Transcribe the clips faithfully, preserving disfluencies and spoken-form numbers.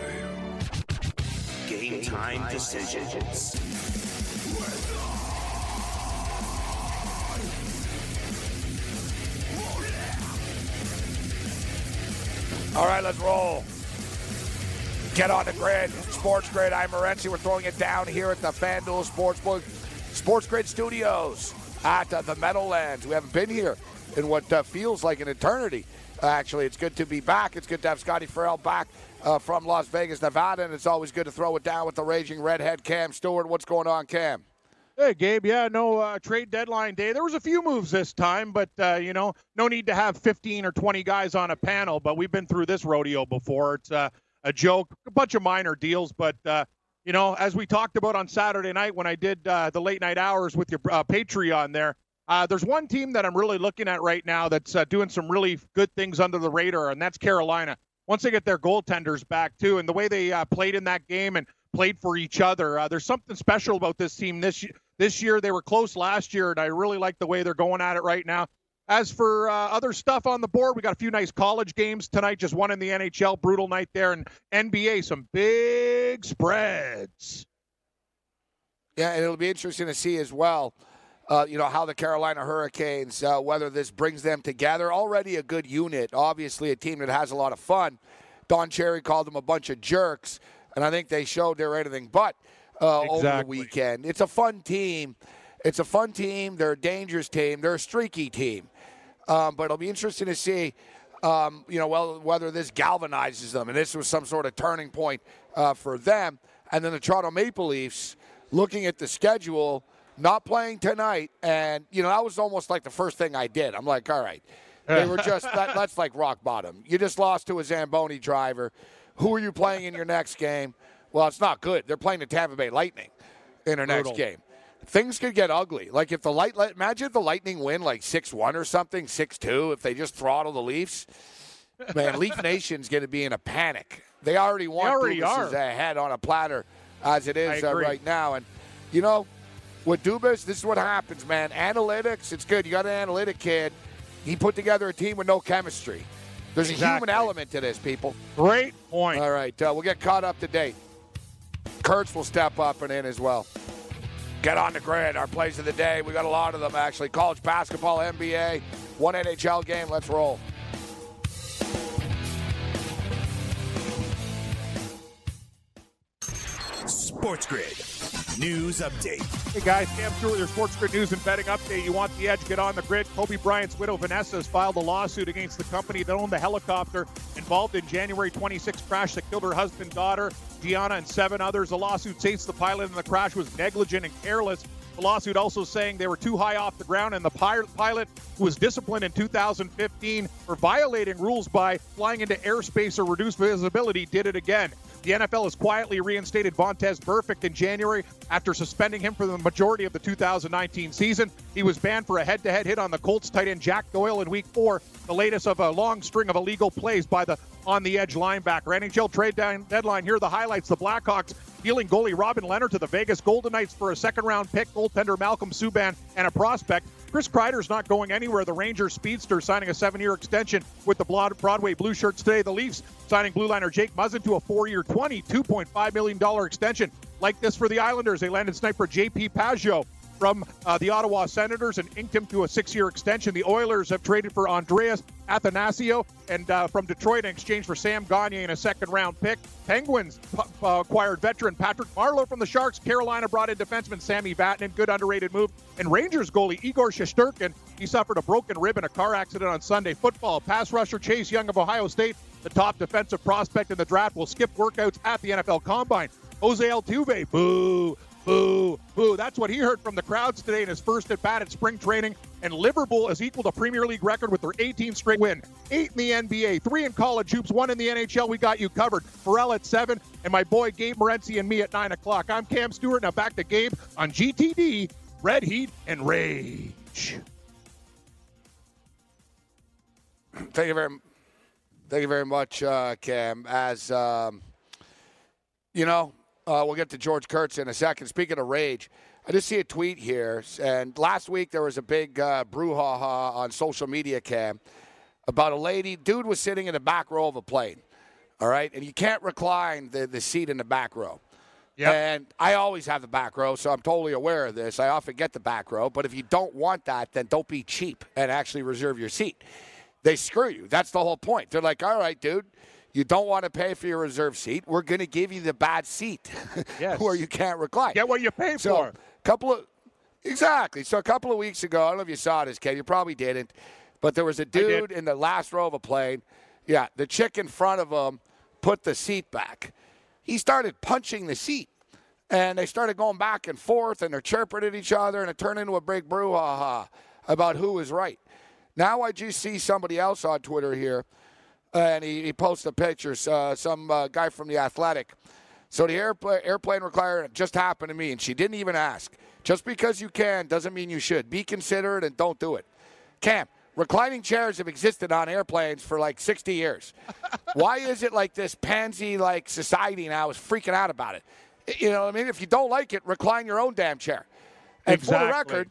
you. Game time decisions. All right, let's roll. Get on the grid. Sports Grid. I'm Morency. We're throwing it down here at the FanDuel Sportsbook Sports Grid Studios at uh, the Meadowlands. We haven't been here in what uh, feels like an eternity. Uh, actually, it's good to be back. It's good to have Scotty Farrell back. Uh, from Las Vegas, Nevada, and it's always good to throw it down with the raging redhead, Cam Stewart. What's going on, Cam? Hey, Gabe. Yeah, no uh, trade deadline day. There was a few moves this time, but, uh, you know, no need to have fifteen or twenty guys on a panel, but we've been through this rodeo before. It's uh, a joke, a bunch of minor deals, but, uh, you know, as we talked about on Saturday night when I did uh, the late night hours with your uh, Patreon there, uh, there's one team that I'm really looking at right now that's uh, doing some really good things under the radar, and that's Carolina. Once they get their goaltenders back, too, and the way they uh, played in that game and played for each other, uh, there's something special about this team this year. This year, they were close last year, and I really like the way they're going at it right now. As for uh, other stuff on the board, we got a few nice college games tonight, just one in the N H L, brutal night there, and N B A, some big spreads. Yeah, and it'll be interesting to see as well, uh, you know, how the Carolina Hurricanes, uh, whether this brings them together. Already a good unit, obviously a team that has a lot of fun. Don Cherry called them a bunch of jerks, and I think they showed they're anything but uh, exactly. over the weekend. It's a fun team. It's a fun team. They're a dangerous team. They're a streaky team. Um, but it'll be interesting to see, um, you know, well, whether this galvanizes them, and this was some sort of turning point uh, for them. And then the Toronto Maple Leafs, looking at the schedule, not playing tonight, and, you know, that was almost like the first thing I did. I'm like, all right, they were just, that, that's like rock bottom. You just lost to a Zamboni driver. Who are you playing in your next game? Well, it's not good. They're playing the Tampa Bay Lightning in their Brutal. next game. Things could get ugly. Like, if the light, imagine if the Lightning win like six one or something, six two, if they just throttle the Leafs. Man, Leaf Nation's going to be in a panic. They already want Dubas' head on a platter as it is uh, right now. And, you know, with Dubas, this is what happens, man. Analytics, it's good. You got an analytic kid. He put together a team with no chemistry. There's exactly. a human element to this, people. Great point. All right, uh, we'll get caught up to date. Kurtz will step up and in as well. Get on the grid. Our plays of the day. We got a lot of them, actually. College basketball, N B A, one N H L game. Let's roll. Sports Grid. News update. Hey guys, Cam Stewart, your Sports Grid news and betting update. You want the edge? Get on the grid. Kobe Bryant's widow, Vanessa, has filed a lawsuit against the company that owned the helicopter involved in January twenty-sixth crash that killed her husband, daughter, Gianna, and seven others. The lawsuit states the pilot in the crash was negligent and careless. The lawsuit also saying they were too high off the ground, and the pilot, who was disciplined in two thousand fifteen for violating rules by flying into airspace or reduced visibility, did it again. The N F L has quietly reinstated Vontaze Burfict in January after suspending him for the majority of the two thousand nineteen season. He was banned for a head-to-head hit on the Colts tight end Jack Doyle in week four, the latest of a long string of illegal plays by the on-the-edge linebacker. N H L trade deadline, here are the highlights. The Blackhawks dealing goalie Robin Leonard to the Vegas Golden Knights for a second-round pick, goaltender Malcolm Subban, and a prospect. Chris Kreider's not going anywhere. The Rangers speedster signing a seven-year extension with the Broadway Blue Shirts today. The Leafs signing blue liner Jake Muzzin to a four-year, twenty-two point five million dollars extension. Like this for the Islanders, they landed sniper J P Paggio from uh, the Ottawa Senators and inked him to a six-year extension. The Oilers have traded for Andreas Athanasio and uh, from Detroit in exchange for Sam Gagner and a second-round pick. Penguins p- p- acquired veteran Patrick Marleau from the Sharks. Carolina brought in defenseman Sami Vatanen, good underrated move. And Rangers goalie Igor Shesterkin, he suffered a broken rib in a car accident on Sunday. Football, pass rusher Chase Young of Ohio State, the top defensive prospect in the draft, will skip workouts at the N F L Combine. Jose Altuve, boo. boo, boo. That's what he heard from the crowds today in his first at-bat at spring training. And Liverpool has equaled a Premier League record with their eighteenth straight win. Eight in the N B A, three in college hoops, one in the N H L. We got you covered. Farrell at seven, and my boy Gabe Morency and me at nine o'clock. I'm Cam Stewart. Now back to Gabe on G T D, Red Heat, and Rage. Thank you very much. Thank you very much, uh, Cam. As, um, you know, uh, we'll get to George Kurtz in a second. Speaking of rage, I just see a tweet here. And last week there was a big uh, brouhaha on social media, Cam, about a lady. Dude was sitting in the back row of a plane, all right? And you can't recline the, the seat in the back row. Yep. And I always have the back row, so I'm totally aware of this. I often get the back row. But if you don't want that, then don't be cheap and actually reserve your seat. They screw you. That's the whole point. They're like, all right, dude, you don't want to pay for your reserve seat. We're going to give you the bad seat yes. where you can't recline. Get what you pay so for. Couple of, exactly. So a couple of weeks ago, I don't know if you saw this, Ken. You probably didn't. But there was a dude in the last row of a plane. Yeah, the chick in front of him put the seat back. He started punching the seat. And they started going back and forth, and they're chirping at each other, and it turned into a big brouhaha about who was right. Now I do see somebody else on Twitter here, uh, and he, he posts a picture, uh, some uh, guy from The Athletic. So the airplane, airplane recliner just happened to me, and she didn't even ask. Just because you can doesn't mean you should. Be considerate and don't do it. Cam, reclining chairs have existed on airplanes for like sixty years. Why is it like this pansy-like society now is freaking out about it? You know what I mean? If you don't like it, recline your own damn chair. And exactly. For the record,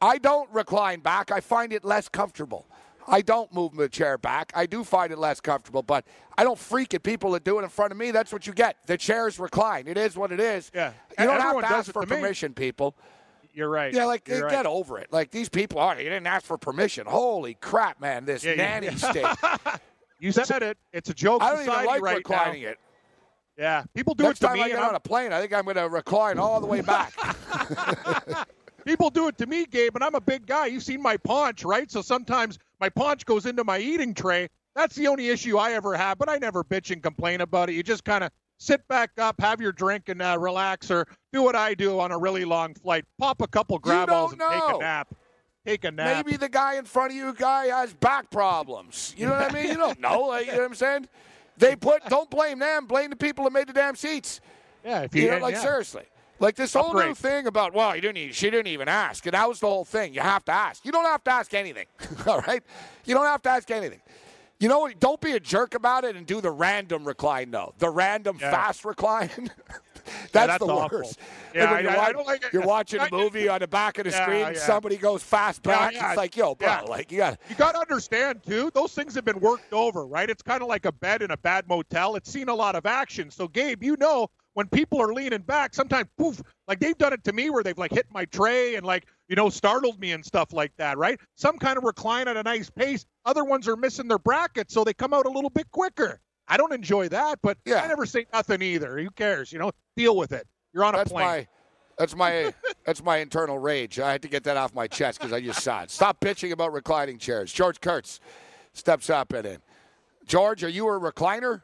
I don't recline back. I find it less comfortable. I don't move my chair back. I do find it less comfortable, but I don't freak at people that do it in front of me. That's what you get. The chairs recline. It is what it is. Yeah. You and don't have to ask for permission, me. people. You're right. Yeah, like, You're get right. over it. Like, these people, oh, you didn't ask for permission. Holy crap, man, this yeah, nanny yeah. state. You said so, it. It's a joke. I don't even like right reclining now. it. Yeah. People do Next it to me. Next time I get on a plane, I think I'm going to recline all the way back. People do it to me, Gabe, and I'm a big guy. You've seen my paunch, right? So sometimes my paunch goes into my eating tray. That's the only issue I ever have, but I never bitch and complain about it. You just kind of sit back up, have your drink, and uh, relax, or do what I do on a really long flight. Pop a couple grab balls and know. take a nap. Take a nap. Maybe the guy in front of you guy has back problems. You know what I mean? You don't know. Like, you know what I'm saying? They put. Don't blame them. Blame the people that made the damn seats. Yeah. If you, you know, like, yeah. seriously. Like this whole Upgrade. new thing about, well, you didn't even, she didn't even ask. And that was the whole thing. You have to ask. You don't have to ask anything, all right? You don't have to ask anything. You know, don't be a jerk about it and do the random recline, though. The random yeah. fast recline. that's, yeah, that's the awful. worst. Yeah, I, you're, I, watch, I don't like it. You're watching a movie on the back of the yeah, screen yeah. and somebody goes fast back. Yeah, yeah. It's like, yo, bro, yeah. like you got You got to understand, too, those things have been worked over, right? It's kind of like a bed in a bad motel. It's seen a lot of action. So, Gabe, you know, when people are leaning back, sometimes, poof, like they've done it to me where they've like hit my tray and like, you know, startled me and stuff like that, right? Some kind of recline at a nice pace. Other ones are missing their bracket, so they come out a little bit quicker. I don't enjoy that, but yeah. I never say nothing either. Who cares? You know, deal with it. You're on that's a plane. My, that's my that's my internal rage. I had to get that off my chest because I just saw it. Stop bitching about reclining chairs. George Kurtz steps up and in. George, are you a recliner?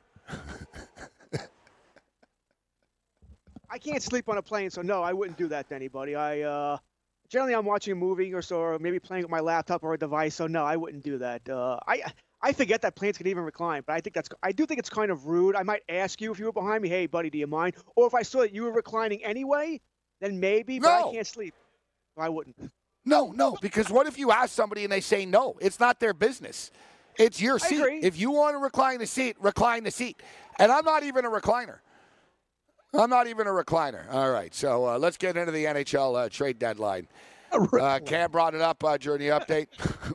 I can't sleep on a plane, so no, I wouldn't do that to anybody. I uh, generally I'm watching a movie or so, or maybe playing with my laptop or a device. So no, I wouldn't do that. Uh, I I forget that planes can even recline, but I think that's I do think it's kind of rude. I might ask you if you were behind me, hey buddy, do you mind? Or if I saw that you were reclining anyway, then maybe. No. But I can't sleep. So I wouldn't. No, no, because what if you ask somebody and they say no? It's not their business. It's your seat. I agree. If you want to recline the seat, recline the seat. And I'm not even a recliner. I'm not even a recliner. All right, so uh, let's get into the N H L uh, trade deadline. Uh, Cam brought it up uh, during the update.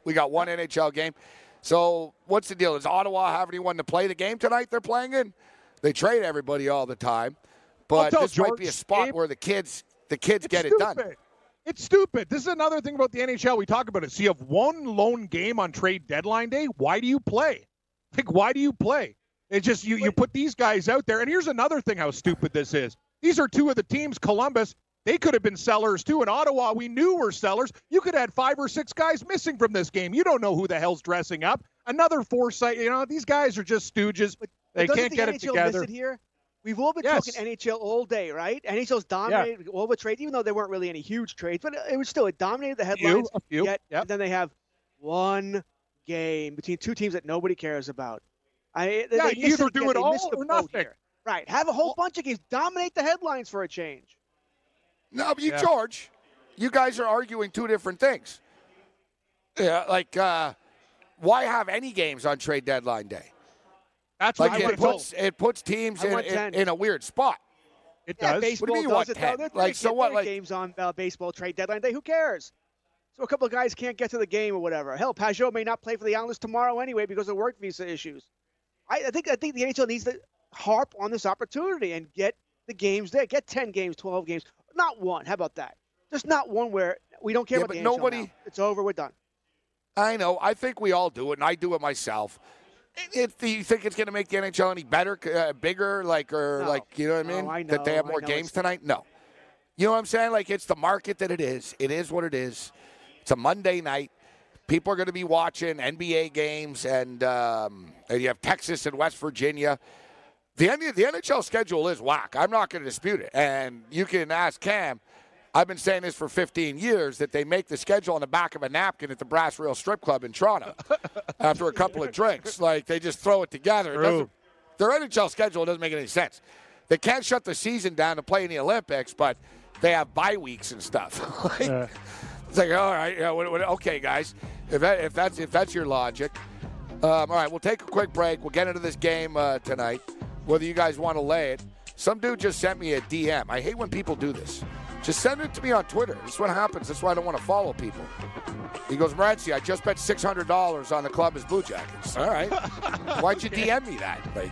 We got one N H L game. So what's the deal? Does Ottawa have anyone to play the game tonight they're playing in? They trade everybody all the time. But this George might be a spot Gabe, where the kids the kids get stupid. it done. It's stupid. This is another thing about the N H L we talk about. It. So you have one lone game on trade deadline day. Why do you play? Like, why do you play? It's just you, you put these guys out there. And here's another thing how stupid this is. These are two of the teams, Columbus, they could have been sellers too. In Ottawa, we knew were sellers. You could have had five or six guys missing from this game. You don't know who the hell's dressing up. Another foresight. You know, these guys are just stooges. But they can't get N H L it together. Here? We've all been yes. talking N H L all day, right? N H L's dominated yeah. all the trades, even though there weren't really any huge trades, but it was still, it dominated the headlines. A few, a few. Yet, yep. And then they have one game between two teams that nobody cares about. I, yeah, they either do it all or nothing. Here. Right. Have a whole well, bunch of games. Dominate the headlines for a change. No, but you, yeah. George, you guys are arguing two different things. Yeah, like, uh, why have any games on trade deadline day? That's like it puts, it puts teams in, in, in a weird spot. It yeah, does. Baseball what do you mean, does what, it, though. Like, so what, like, games on uh, baseball trade deadline day. Who cares? So a couple of guys can't get to the game or whatever. Hell, Pajot may not play for the Islanders tomorrow anyway because of work visa issues. I, I think I think the N H L needs to harp on this opportunity and get the games there. Get ten games, twelve games. Not one. How about that? Just not one where we don't care yeah, about the N H L nobody, now. It's over. We're done. I know. I think we all do it, and I do it myself. It, do you think it's going to make the N H L any better, uh, bigger, like, or no. like, you know what I mean? No, I know. That they have more games tonight? No. You know what I'm saying? Like, it's the market that it is. It is what it is. It's a Monday night. People are going to be watching N B A games, and, um, and you have Texas and West Virginia. The the N H L schedule is whack. I'm not going to dispute it. And you can ask Cam. I've been saying this for fifteen years, that they make the schedule on the back of a napkin at the Brass Rail Strip Club in Toronto after a couple of drinks. Like, they just throw it together. It doesn't, their N H L schedule doesn't make any sense. They can't shut the season down to play in the Olympics, but they have bye weeks and stuff. like, uh. It's like, all right, yeah, what, what, okay, guys, if, that, if, that's, if that's your logic. Um, all right, we'll take a quick break. We'll get into this game uh, tonight, whether you guys want to lay it. Some dude just sent me a D M. I hate when people do this. Just send it to me on Twitter. That's what happens. That's why I don't want to follow people. He goes, Marazzi, I just bet six hundred dollars on the club as Blue Jackets. All right. Why'd you D M me that? Like,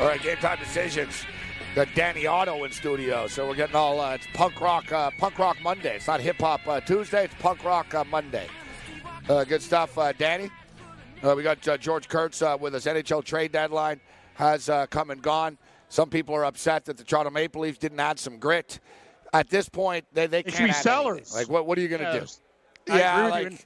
All right, Game Time Decisions. Got Danny Otto in studio, so we're getting all, uh, it's Punk Rock uh, Punk Rock Monday. It's not Hip Hop uh, Tuesday, it's Punk Rock uh, Monday. Uh, good stuff, uh, Danny. Uh, we got uh, George Kurtz uh, with us. N H L trade deadline has uh, come and gone. Some people are upset that the Toronto Maple Leafs didn't add some grit. At this point, they, they, they can't should be sellers. Like, what, what are you going to yes. do? I yeah, like, you.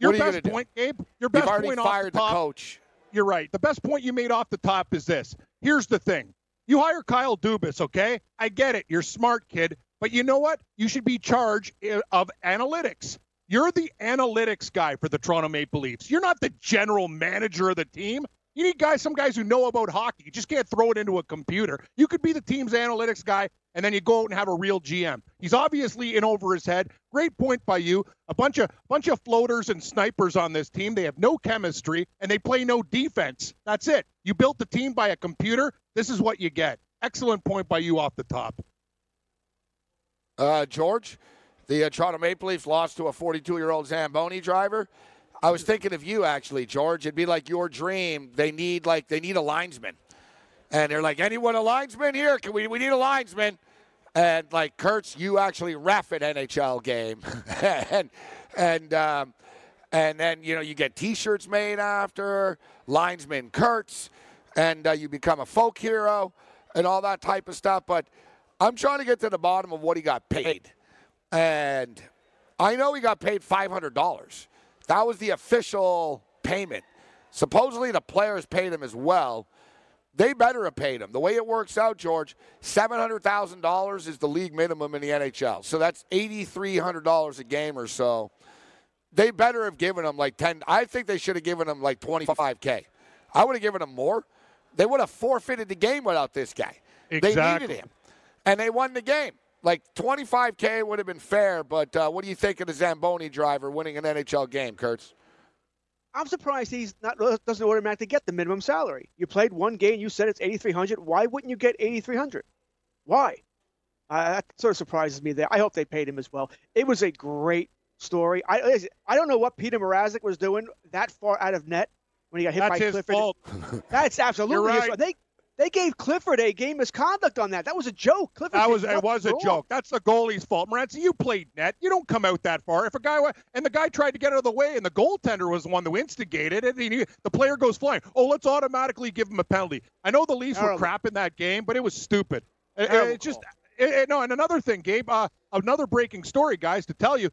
Your what best are you point, do? Gabe, your best You've already point fired off the, the coach. You're right. The best point you made off the top is this. Here's the thing. You hire Kyle Dubas, okay? I get it. You're smart, kid. But you know what? You should be charged of analytics. You're the analytics guy for the Toronto Maple Leafs. You're not the general manager of the team. You need guys, some guys who know about hockey. You just can't throw it into a computer. You could be the team's analytics guy, and then you go out and have a real G M. He's obviously in over his head. Great point by you. A bunch of bunch of floaters and snipers on this team. They have no chemistry, and they play no defense. That's it. You built the team by a computer. This is what you get. Excellent point by you off the top. Uh, George, the uh, Toronto Maple Leafs lost to a forty-two-year-old Zamboni driver. I was thinking of you, actually, George. It'd be like your dream. They need, like, they need a linesman. And they're like, anyone a linesman here? Can we, we need a linesman. And, like, Kurtz, you actually ref an N H L game. and and um, and then, you know, you get T-shirts made after, linesman Kurtz, and uh, you become a folk hero and all that type of stuff. But I'm trying to get to the bottom of what he got paid. And I know he got paid five hundred dollars. That was the official payment. Supposedly the players paid him as well. They better have paid him. The way it works out, George, seven hundred thousand dollars is the league minimum in the N H L. So that's eight thousand three hundred dollars a game or so. They better have given him like ten. I think they should have given him like twenty-five thousand. I would have given him more. They would have forfeited the game without this guy. Exactly. They needed him. And they won the game. Like twenty-five thousand would have been fair, but uh, what do you think of the Zamboni driver winning an N H L game, Kurtz? I'm surprised he's not doesn't automatically get the minimum salary. You played one game, you said it's eight thousand three hundred dollars. Why wouldn't you get eight thousand three hundred dollars? Why? Uh, that sort of surprises me there. I hope they paid him as well. It was a great story. I I don't know what Peter Mrazek was doing that far out of net when he got hit That's by Clifford. That's his fault. That's absolutely You're right. his fault. They They gave Clifford a game misconduct on that. That was a joke. Clifford that was it was a goal. joke. That's the goalie's fault. Morency, you played net. You don't come out that far. If a guy and the guy tried to get out of the way, and the goaltender was the one who instigated it, and he, the player goes flying. Oh, let's automatically give him a penalty. I know the Leafs Terrible. were crap in that game, but it was stupid. It, it just it, it, no. And another thing, Gabe. Uh, another breaking story, guys, to tell you.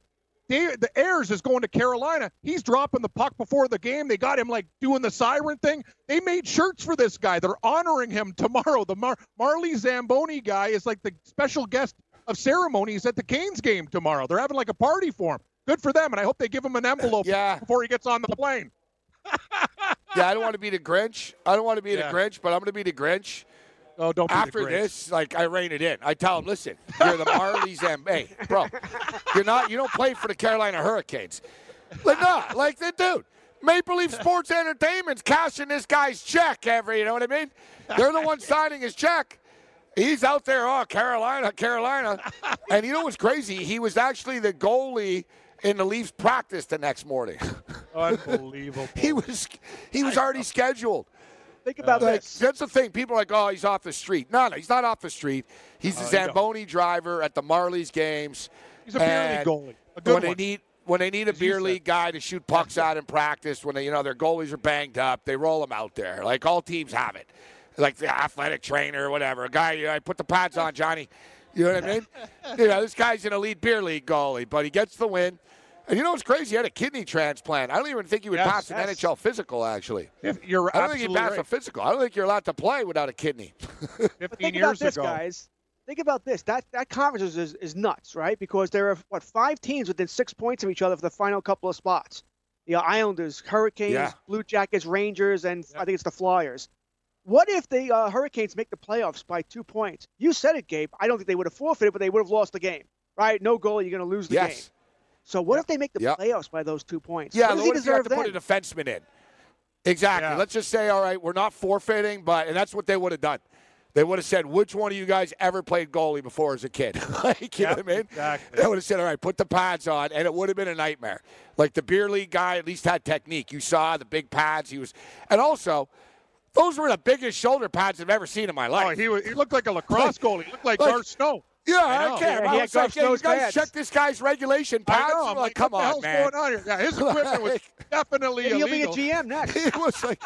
They, the Ayers is going to Carolina. He's dropping the puck before the game. They got him, like, doing the siren thing. They made shirts for this guy. They're honoring him tomorrow. The Mar- Marley Zamboni guy is, like, the special guest of ceremonies at the Canes game tomorrow. They're having, like, a party for him. Good for them, and I hope they give him an envelope yeah. before he gets on the plane. yeah, I don't want to be the Grinch. I don't want to be yeah. the Grinch, but I'm going to be the Grinch. Oh, don't be After the Grinch. this, like, I rein it in. I tell him, listen, you're the Marlies and, hey, bro, you're not, you don't play for the Carolina Hurricanes. Like, no, like, the dude, Maple Leaf Sports Entertainment's cashing this guy's check every, you know what I mean? They're the ones signing his check. He's out there, oh, Carolina, Carolina. And you know what's crazy? He was actually the goalie in the Leafs practice the next morning. Unbelievable. he was, he was already scheduled. Think about uh, this. That's the thing. People are like, oh, he's off the street. No, no, he's not off the street. He's the uh, Zamboni driver at the Marlies games. He's a beer league goalie. A good when one. They need, when they need a beer league guy to shoot pucks out in practice, when they, you know, their goalies are banged up, they roll them out there. Like, all teams have it. Like the athletic trainer or whatever. A guy, you know, I put the pads on, Johnny. You know what I mean? You know, this guy's an elite beer league goalie, but he gets the win. And you know what's crazy? He had a kidney transplant. I don't even think he would yes, pass an yes. N H L physical, actually. You're I don't think he'd pass right. a physical. I don't think you're allowed to play without a kidney. fifteen years this, ago. Guys. Think about this. That that conference is, is nuts, right? Because there are, what, five teams within six points of each other for the final couple of spots. The Islanders, Hurricanes, yeah. Blue Jackets, Rangers, and yep. I think it's the Flyers. What if the uh, Hurricanes make the playoffs by two points? You said it, Gabe. I don't think they would have forfeited, but they would have lost the game, right? No goal, you're going to lose the yes. game. So what yep. if they make the yep. playoffs by those two points? Yeah, what does he deserve then? Put a defenseman in. Exactly. Yeah. Let's just say, all right, we're not forfeiting, but and that's what they would have done. They would have said, which one of you guys ever played goalie before as a kid? like, you yep, know what I mean? Exactly. They would have said, all right, put the pads on, and it would have been a nightmare. Like, the beer league guy at least had technique. You saw the big pads. He was, and also, those were the biggest shoulder pads I've ever seen in my life. Oh, he, was, he looked like a lacrosse goalie. He looked like, like Gar Snow. Yeah, I, I care. Yeah, I was like, yeah, you guys pads. check this guy's regulation pads. I'm like, like, come on, man. What the hell's going on here? Yeah, his equipment was definitely illegal. He'll be a G M next. He was like,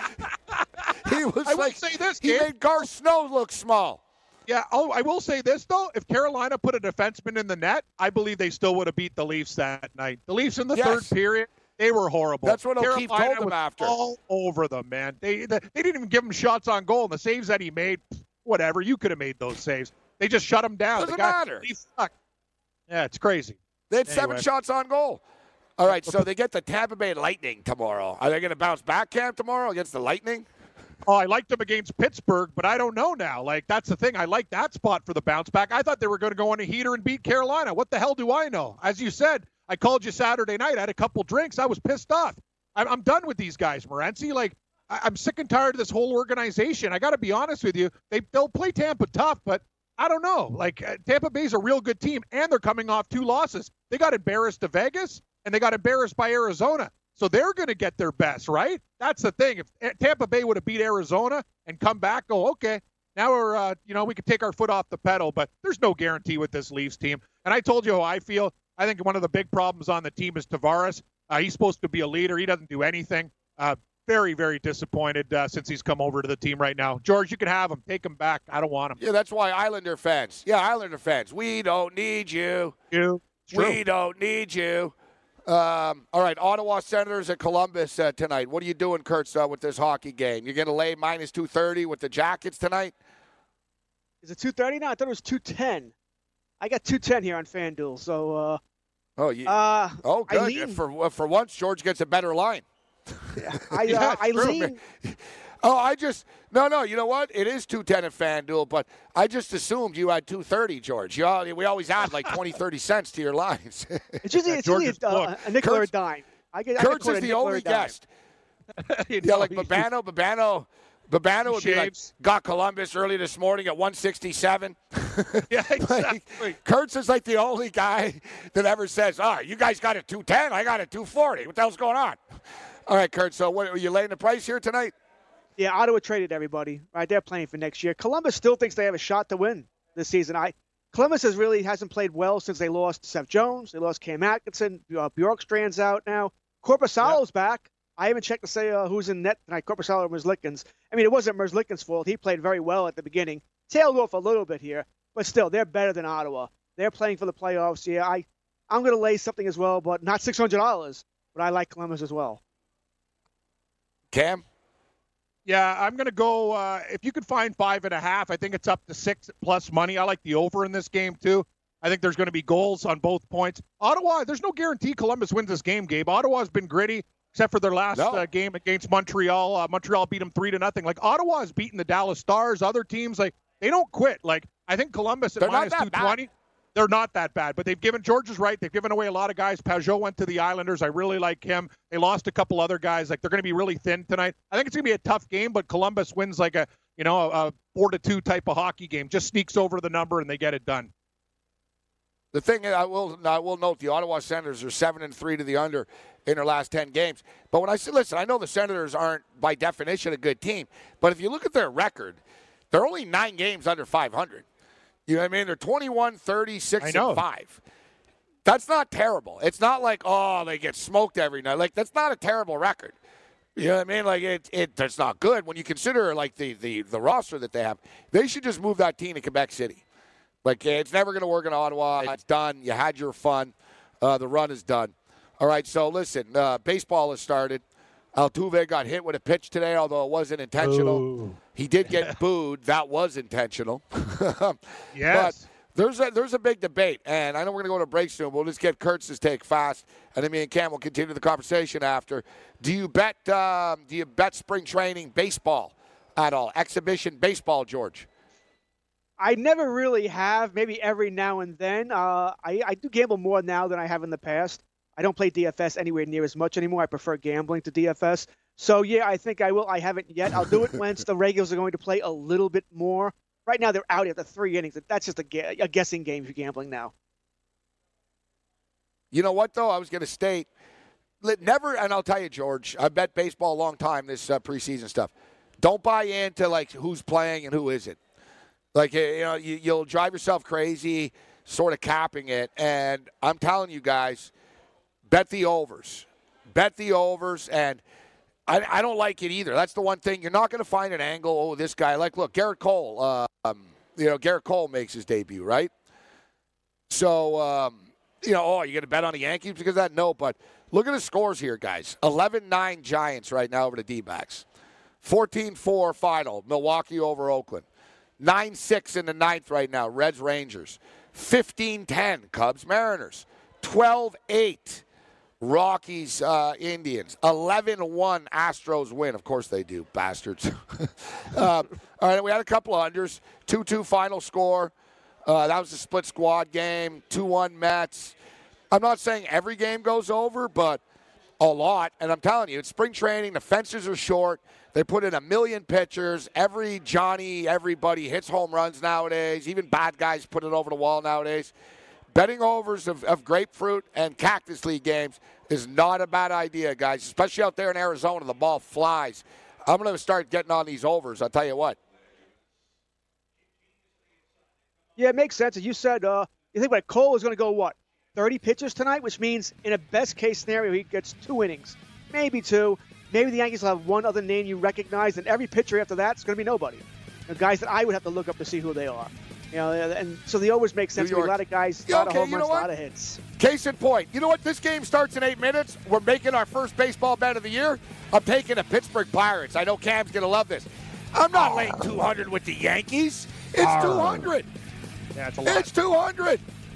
he was I like, will say this, he Gabe. made Gar Snow look small. Yeah, oh, I will say this, though. If Carolina put a defenseman in the net, I believe they still would have beat the Leafs that night. The Leafs in the yes. third period, they were horrible. That's what O'Keefe told them after. all over them, man. They, they they didn't even give him shots on goal. And the saves that he made, whatever, you could have made those saves. They just shut him down. Doesn't the guy, matter. He sucked. Yeah, it's crazy. They had anyway. seven shots on goal. All right, so they get the Tampa Bay Lightning tomorrow. Are they going to bounce back camp tomorrow against the Lightning? Oh, I liked them against Pittsburgh, but I don't know now. Like, that's the thing. I like that spot for the bounce back. I thought they were going to go on a heater and beat Carolina. What the hell do I know? As you said, I called you Saturday night. I had a couple drinks. I was pissed off. I'm, I'm done with these guys, Morency. Like, I, I'm sick and tired of this whole organization. I got to be honest with you. They, they'll play Tampa tough, but I don't know. Like, uh, Tampa Bay's a real good team, and they're coming off two losses. They got embarrassed to Vegas, and they got embarrassed by Arizona. So they're going to get their best, right? That's the thing. If uh, Tampa Bay would have beat Arizona and come back, go, okay, now we're, uh, you know, we can take our foot off the pedal, but there's no guarantee with this Leafs team. And I told you how I feel. I think one of the big problems on the team is Tavares. Uh, he's supposed to be a leader. He doesn't do anything. Uh, Very, very disappointed uh, since he's come over to the team right now. George, you can have him. Take him back. I don't want him. Yeah, that's why Islander fans. Yeah, Islander fans. We don't need you. You. We don't need you. Um, all right, Ottawa Senators at Columbus uh, tonight. What are you doing, Kurtz, uh, with this hockey game? You're going to lay minus two thirty with the Jackets tonight? Is it two thirty now? I thought it was two ten. I got two ten here on FanDuel. So. Uh, oh, yeah. Uh, oh, good. I lean- for, for once, George gets a better line. Yeah, I, uh, yeah, I lean. Oh, I just no, no. You know what? It is two ten at FanDuel, but I just assumed you had two thirty, George. You all, we always add like twenty, thirty cents to your lines. It's usually yeah, it's really a, uh, a nickel Kurtz, or a dime. I get. Kurtz I is the only guest. you know, yeah, like Babano, Babano, Babano would be like got Columbus early this morning at one sixty seven. Yeah, exactly. Like, Kurtz is like the only guy that ever says, "Ah, oh, you guys got a two ten, I got a two forty. What the hell's going on?" All right, Kurt, so what, are you laying the price here tonight? Yeah, Ottawa traded everybody, right? They're playing for next year. Columbus still thinks they have a shot to win this season. I Columbus has really hasn't played well since they lost Seth Jones. They lost Cam Atkinson. Uh, Bjorkstrand's out now. Corpusalo's yep. back. I haven't checked to say uh, who's in net tonight, Corpusalo or Merzlikins. I mean, it wasn't Merzlikins' fault. He played very well at the beginning. Tailed off a little bit here, but still, they're better than Ottawa. They're playing for the playoffs. Yeah, I, I'm going to lay something as well, but not six hundred dollars, but I like Columbus as well. Cam? Yeah, I'm going to go, uh, if you could find five and a half, I think it's up to six plus money. I like the over in this game, too. I think there's going to be goals on both points. Ottawa, there's no guarantee Columbus wins this game, Gabe. Ottawa's been gritty, except for their last no. uh, game against Montreal. Uh, Montreal beat them three to nothing. Like, Ottawa has beaten the Dallas Stars, other teams. Like, they don't quit. Like, I think Columbus at they're minus two twenty, bad. They're not that bad. But they've given, George is right, they've given away a lot of guys. Pajot went to the Islanders. I really like him. They lost a couple other guys. Like, they're going to be really thin tonight. I think it's going to be a tough game, but Columbus wins like a, you know, a four to two type of hockey game. Just sneaks over the number, and they get it done. The thing I will I will note, the Ottawa Senators are seven and three to the under in their last ten games. But when I say, listen, I know the Senators aren't by definition a good team, but if you look at their record, they're only nine games under five hundred. You know what I mean? They're twenty-one, thirty-six, and five. That's not terrible. It's not like, oh, they get smoked every night. Like, that's not a terrible record. You know what I mean? Like, it, it that's not good when you consider like the the the roster that they have. They should just move that team to Quebec City. Like, it's never going to work in Ottawa. It's done. You had your fun. Uh, the run is done. All right, so listen, uh, baseball has started. Altuve got hit with a pitch today, although it wasn't intentional. Ooh. He did get booed. That was intentional. Yes. But there's a, there's a big debate, and I know we're going to go to break soon. We'll just get Kurtz's take fast, and then me and Cam will continue the conversation after. Do you bet? Um, do you bet spring training baseball at all? Exhibition baseball, George? I never really have, maybe every now and then. Uh, I, I do gamble more now than I have in the past. I don't play D F S anywhere near as much anymore. I prefer gambling to D F S. So, yeah, I think I will. I haven't yet. I'll do it once the regulars are going to play a little bit more. Right now they're out at the three innings. That's just a, ge- a guessing game if you're gambling now. You know what, though? I was going to state, never, and I'll tell you, George, I bet baseball a long time, this uh, preseason stuff. Don't buy into, like, who's playing and who isn't. Like, you know, you, you'll drive yourself crazy sort of capping it. And I'm telling you guys, bet the overs. Bet the overs. And I, I don't like it either. That's the one thing. You're not going to find an angle. Oh, this guy. Like, look, Gerrit Cole. Uh, um, you know, Gerrit Cole makes his debut, right? So, um, you know, oh, you're going to bet on the Yankees because of that? No, but look at the scores here, guys. eleven nine Giants right now over the D-backs. fourteen four final. Milwaukee over Oakland. nine six in the ninth right now, Reds Rangers. fifteen ten, Cubs Mariners. twelve eight, Rockies uh, Indians. eleven one, Astros win. Of course they do, bastards. uh, all right, we had a couple of unders. two two final score. Uh, that was a split squad game. two one Mets. I'm not saying every game goes over, but a lot. And I'm telling you, it's spring training. The fences are short. They put in a million pitchers. Every Johnny, everybody hits home runs nowadays. Even bad guys put it over the wall nowadays. Betting overs of, of grapefruit and Cactus League games is not a bad idea, guys, especially out there in Arizona. The ball flies. I'm going to start getting on these overs, I'll tell you what. Yeah, it makes sense. As you said, uh, you think about Cole is going to go, what, thirty pitches tonight, which means in a best-case scenario he gets two innings, maybe two. Maybe the Yankees will have one other name you recognize, and every pitcher after that is going to be nobody. You know, guys that I would have to look up to see who they are. You know, and so the overs make sense. A lot of guys, a lot okay, of home runs, a lot of hits. Case in point. You know what? This game starts in eight minutes. We're making our first baseball bet of the year. I'm taking the Pittsburgh Pirates. I know Cam's going to love this. I'm not laying two hundred with the Yankees. It's two hundred. Yeah, it's a lot. It's two hundred.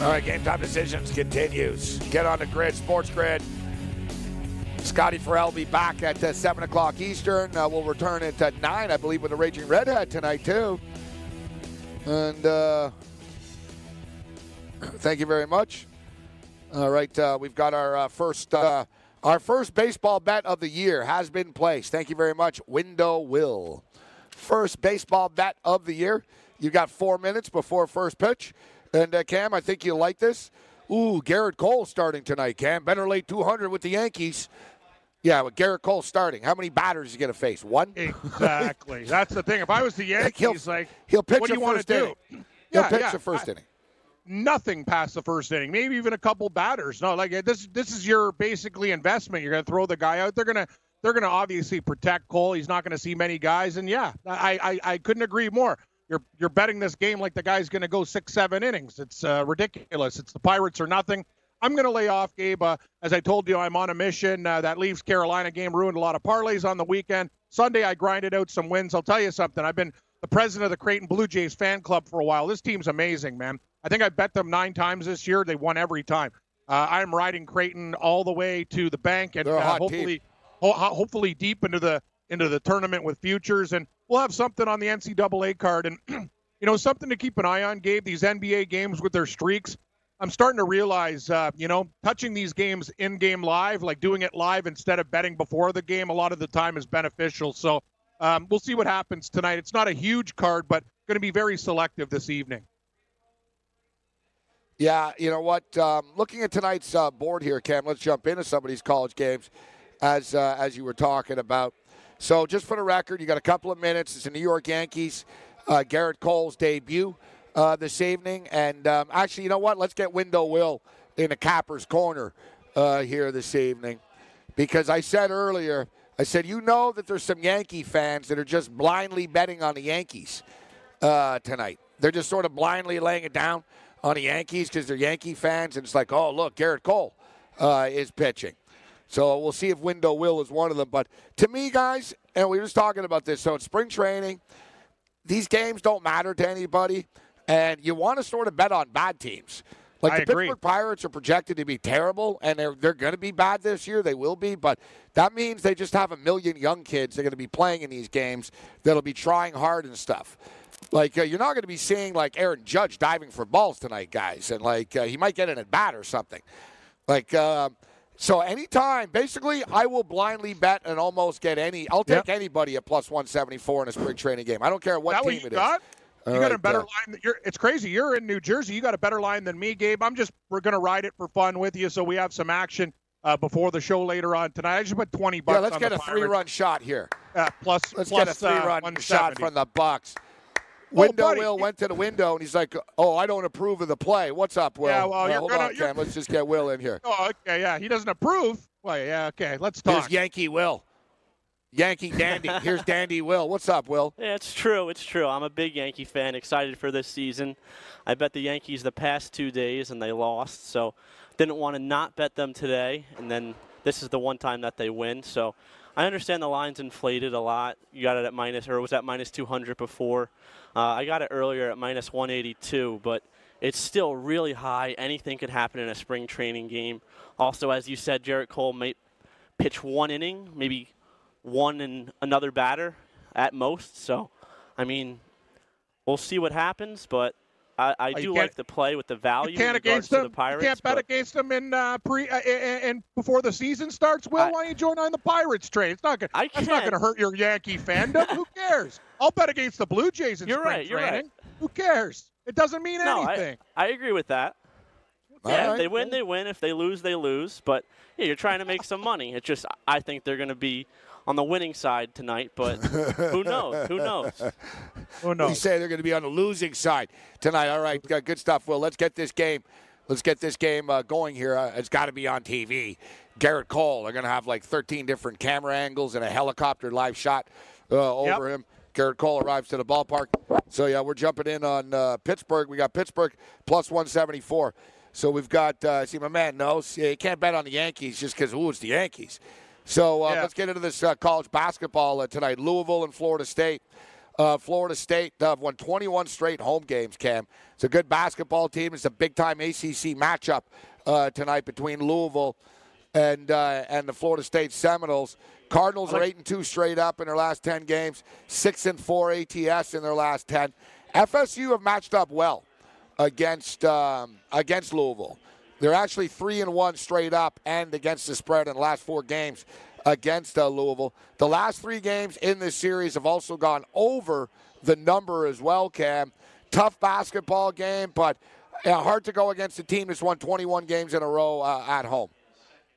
All right, Game Time Decisions continues. Get on the grid, Sports Grid. Scotty Farrell will be back at uh, seven o'clock Eastern. Uh, we'll return at uh, nine, I believe, with the Raging Redhead tonight, too. And uh, thank you very much. All right, uh, we've got our uh, first uh, our first baseball bet of the year has been placed. Thank you very much, Window Will. First baseball bet of the year. You've got four minutes before first pitch. And, uh, Cam, I think you like this. Ooh, Gerrit Cole starting tonight, Cam. Better lay two hundred with the Yankees. Yeah, with Gerrit Cole starting. How many batters is he going to face? One? Exactly. That's the thing. If I was the Yankees, he'll, like, he'll pitch what do you want to do? Inning. He'll yeah, pitch yeah. the first I, inning. Nothing past the first inning. Maybe even a couple batters. No, like this This is your basically investment. You're going to throw the guy out. They're going to they're gonna obviously protect Cole. He's not going to see many guys. And, yeah, I, I, I couldn't agree more. You're you're betting this game like the guy's going to go six, seven innings. It's uh, ridiculous. It's the Pirates or nothing. I'm going to lay off, Gabe. Uh, as I told you, I'm on a mission. Uh, that Leafs Carolina game ruined a lot of parlays on the weekend. Sunday, I grinded out some wins. I'll tell you something. I've been the president of the Creighton Blue Jays fan club for a while. This team's amazing, man. I think I bet them nine times this year. They won every time. Uh, I'm riding Creighton all the way to the bank and uh, hopefully, ho- hopefully deep into the into the tournament with futures. And we'll have something on the N C double A card. And, you know, something to keep an eye on, Gabe, these N B A games with their streaks. I'm starting to realize, uh, you know, touching these games in-game live, like doing it live instead of betting before the game, a lot of the time is beneficial. So um, we'll see what happens tonight. It's not a huge card, but going to be very selective this evening. Yeah, you know what? Um, looking at tonight's uh, board here, Cam, let's jump into some of these college games as uh, as you were talking about. So just for the record, you got a couple of minutes. It's the New York Yankees, uh, Gerrit Cole's debut uh, this evening. And um, actually, you know what? Let's get Window Will in the capper's corner uh, here this evening. Because I said earlier, I said, you know that there's some Yankee fans that are just blindly betting on the Yankees uh, tonight. They're just sort of blindly laying it down on the Yankees because they're Yankee fans. And it's like, oh, look, Gerrit Cole uh, is pitching. So we'll see if Window Will is one of them. But to me, guys, and we were just talking about this, so it's spring training. These games don't matter to anybody, and you want to sort of bet on bad teams. Like I the agree. Pittsburgh Pirates are projected to be terrible, and they're they're going to be bad this year. They will be, but that means they just have a million young kids that are going to be playing in these games that'll be trying hard and stuff. Like, uh, you're not going to be seeing, like, Aaron Judge diving for balls tonight, guys, and, like, uh, he might get in a bat or something. Like, uh, So anytime, basically, I will blindly bet and almost get any. I'll take yep. anybody at plus one seventy-four in a spring training game. I don't care what that team what you it got? Is. You All got right, a better uh, line. You're, it's crazy. You're in New Jersey. You got a better line than me, Gabe. I'm just we're gonna ride it for fun with you, so we have some action uh, before the show later on tonight. I just put twenty bucks. Yeah, let's on get the a Pirates. three-run shot here. Uh, plus, let's plus, get a three-run uh, shot from the Bucks. Window oh, Will went to the window, and he's like, oh, I don't approve of the play. What's up, Will? Yeah, well, uh, you're hold gonna, on, Cam. You're... Let's just get Will in here. Oh, okay, yeah. He doesn't approve. Well, yeah, okay. Let's talk. Here's Yankee Will. Yankee Dandy. Here's Dandy Will. What's up, Will? Yeah, it's true. It's true. I'm a big Yankee fan, excited for this season. I bet the Yankees the past two days, and they lost. So didn't want to not bet them today, and then this is the one time that they win. So I understand the line's inflated a lot. You got it at minus, or was at minus two hundred before. Uh, I got it earlier at minus one eighty-two, but it's still really high. Anything could happen in a spring training game. Also, as you said, Gerrit Cole might pitch one inning, maybe one and another batter at most. So, I mean, we'll see what happens, but I, I do like the play with the value in regards to the Pirates. You can't bet against them in uh, pre uh, in, in before the season starts. Will, I, why don't you join on the Pirates trade? It's not gonna. I that's not gonna hurt your Yankee fandom. Who cares? I'll bet against the Blue Jays in you're spring right, you're training. Right. Who cares? It doesn't mean no, anything. I, I agree with that. All yeah, right, if they win, cool. they win. If they lose, they lose. But yeah, you're trying to make some money. It's just I think they're gonna be on the winning side tonight, but who knows? Who knows? Who knows? You say they're going to be on the losing side tonight. All right, good stuff, Will. Let's get this game. Let's get this game uh, going here. Uh, it's got to be on T V. Gerrit Cole. They're going to have like thirteen different camera angles and a helicopter live shot uh, over yep. him. Gerrit Cole arrives to the ballpark. So, yeah, we're jumping in on uh, Pittsburgh. We got Pittsburgh plus one seventy-four. So we've got, uh, see, my man knows. Yeah, you can't bet on the Yankees just because, ooh, it's the Yankees. So uh, yeah. let's get into this uh, college basketball uh, tonight. Louisville and Florida State. Uh, Florida State uh, won twenty-one straight home games, Cam. It's a good basketball team. It's a big-time A C C matchup uh, tonight between Louisville and uh, and the Florida State Seminoles. Cardinals are eight and two straight up in their last ten games, six and four A T S in their last ten. F S U have matched up well against um, against Louisville. They're actually three and one straight up and against the spread in the last four games against uh, Louisville. The last three games in this series have also gone over the number as well, Cam. Tough basketball game, but uh, hard to go against a team that's won twenty-one games in a row uh, at home.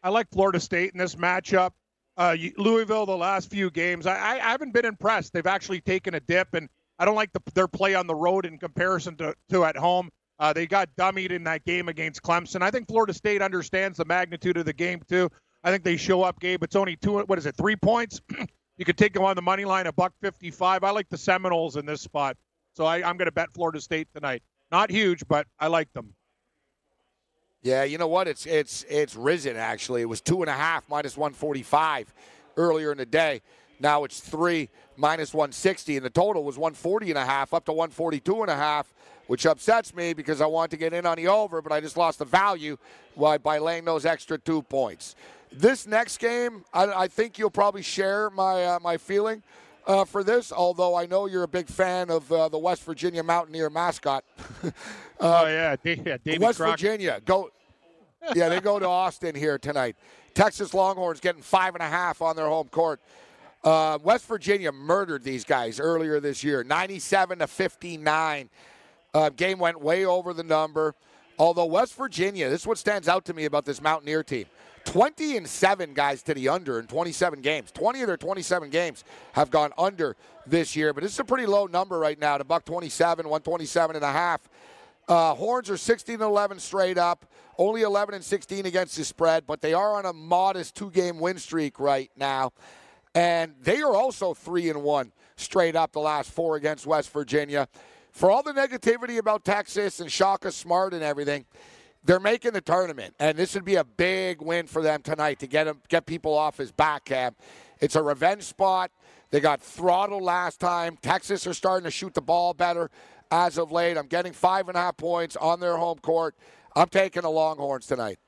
I like Florida State in this matchup. Uh, Louisville, the last few games, I, I haven't been impressed. They've actually taken a dip, and I don't like the, their play on the road in comparison to, to at home. Uh, they got dummied in that game against Clemson. I think Florida State understands the magnitude of the game, too. I think they show up, Gabe. It's only two, what is it, three points? You could take them on the money line, a buck fifty-five. I like the Seminoles in this spot. So I, I'm going to bet Florida State tonight. Not huge, but I like them. Yeah, you know what? It's it's it's risen, actually. It was two and a half, minus one forty-five earlier in the day. Now it's three, minus one sixty, and the total was one forty and a half, up to one forty-two and a half, which upsets me because I want to get in on the over, but I just lost the value by laying those extra two points. This next game, I, I think you'll probably share my uh, my feeling uh, for this, although I know you're a big fan of uh, the West Virginia Mountaineer mascot. uh, oh, yeah, yeah David West Croc. Virginia, go. Yeah, they go to Austin here tonight. Texas Longhorns getting five and a half on their home court. Uh, West Virginia murdered these guys earlier this year, ninety-seven to fifty-nine. Uh, game went way over the number. Although West Virginia, this is what stands out to me about this Mountaineer team. twenty and seven guys to the under in twenty-seven games. twenty of their twenty-seven games have gone under this year, but it's a pretty low number right now to buck twenty-seven, one twenty-seven and a half. Uh, Horns are sixteen and eleven straight up, only eleven and sixteen against the spread, but they are on a modest two-game win streak right now. And they are also three and one straight up the last four against West Virginia. For all the negativity about Texas and Shaka Smart and everything, they're making the tournament. And this would be a big win for them tonight to get him, get people off his back, Cam. It's a revenge spot. They got throttled last time. Texas are starting to shoot the ball better as of late. I'm getting five and a half points on their home court. I'm taking the Longhorns tonight.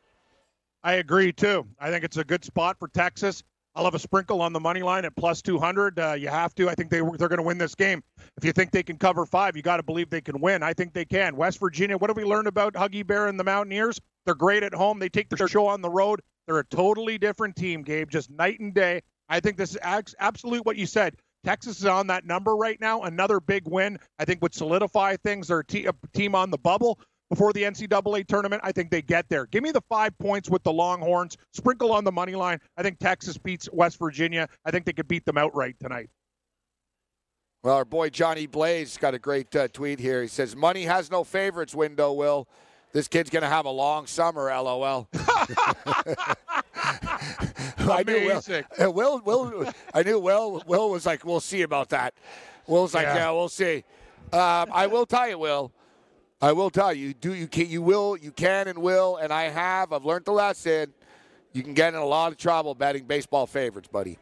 I agree, too. I think it's a good spot for Texas. I'll have a sprinkle on the money line at plus two hundred. Uh, you have to. I think they, they're going to win this game. If you think they can cover five, you got to believe they can win. I think they can. West Virginia, what have we learned about Huggy Bear and the Mountaineers? They're great at home. They take their show on the road. They're a totally different team, Gabe, just night and day. I think this is absolute what you said. Texas is on that number right now. Another big win, I think, would solidify things. They're a, te- a team on the bubble. Before the N C double A tournament, I think they get there. Give me the five points with the Longhorns. Sprinkle on the money line. I think Texas beats West Virginia. I think they could beat them outright tonight. Well, our boy Johnny Blaze got a great uh, tweet here. He says, money has no favorites, window will. This kid's going to have a long summer, LOL. I knew Will, Will, Will, I knew Will, Will was like, we'll see about that. Will's like, yeah, yeah we'll see. Um, I will tell you, Will. I will tell you, do you can, you will, you can and will, and I have. I've learned the lesson. You can get in a lot of trouble betting baseball favorites, buddy.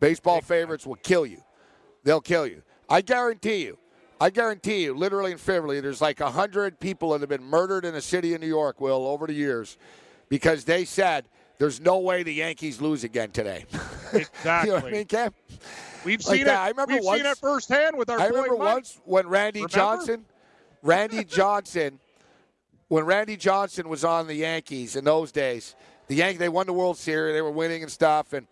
Baseball favorites will kill you. They'll kill you. I guarantee you. I guarantee you, literally and figuratively, there's like one hundred people that have been murdered in a city in New York, Will, over the years because they said there's no way the Yankees lose again today. Exactly. You know what I mean, Cam? We've like seen that. It. I remember We've once, seen it firsthand with our I boy remember Mike. once when Randy remember? Johnson – Randy Johnson, when Randy Johnson was on the Yankees in those days, the Yankees, they won the World Series, they were winning and stuff, and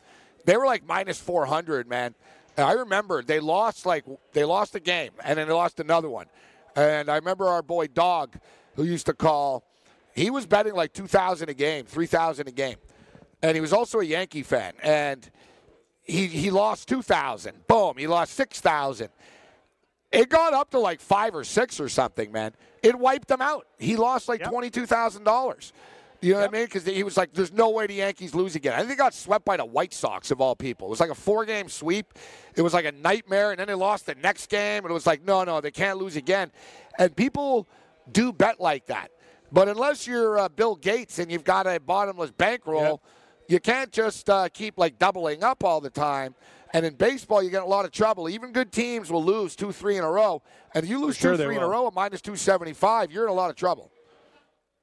they were like minus four hundred, man. And I remember they lost like they lost a game, and then they lost another one. And I remember our boy Dog, who used to call, he was betting like two thousand a game, three thousand a game, and he was also a Yankee fan. And he he lost two thousand, boom, he lost six thousand. It got up to like five or six or something, man. It wiped them out. He lost like yep. twenty-two thousand dollars. You know yep. what I mean? Because he was like, there's no way the Yankees lose again. I think they got swept by the White Sox, of all people. It was like a four-game sweep. It was like a nightmare, and then they lost the next game, and it was like, no, no, they can't lose again. And people do bet like that. But unless you're uh, Bill Gates and you've got a bottomless bankroll, yep. you can't just uh, keep like doubling up all the time. And in baseball, you get a lot of trouble. Even good teams will lose two, three in a row. And if you lose sure two, three in a row at minus two seventy-five, you're in a lot of trouble.